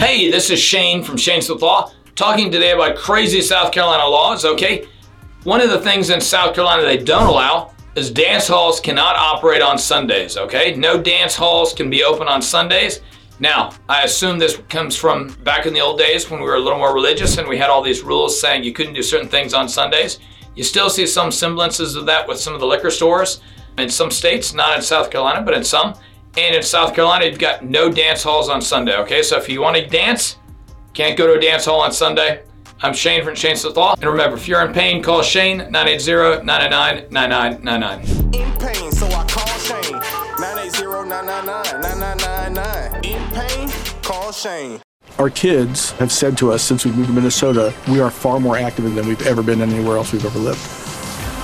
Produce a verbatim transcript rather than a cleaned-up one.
Hey, this is Shane from Shane Smith Law, talking today about crazy South Carolina laws, okay? One of the things in South Carolina they don't allow is dance halls cannot operate on Sundays, okay? No dance halls can be open on Sundays. Now, I assume this comes from back in the old days when we were a little more religious and we had all these rules saying you couldn't do certain things on Sundays. You still see some semblances of that with some of the liquor stores in some states, not in South Carolina, but in some. And in South Carolina, you've got no dance halls on Sunday, okay? So if you want to dance, can't go to a dance hall on Sunday. I'm Shane from Shane Smith Law. And remember, if you're in pain, call Shane, nine eight zero, nine nine nine, nine nine nine nine. In pain, so I call Shane, nine eight zero, nine nine nine, nine nine nine nine. In pain, call Shane. Our kids have said to us since we moved to Minnesota, we are far more active than we've ever been anywhere else we've ever lived.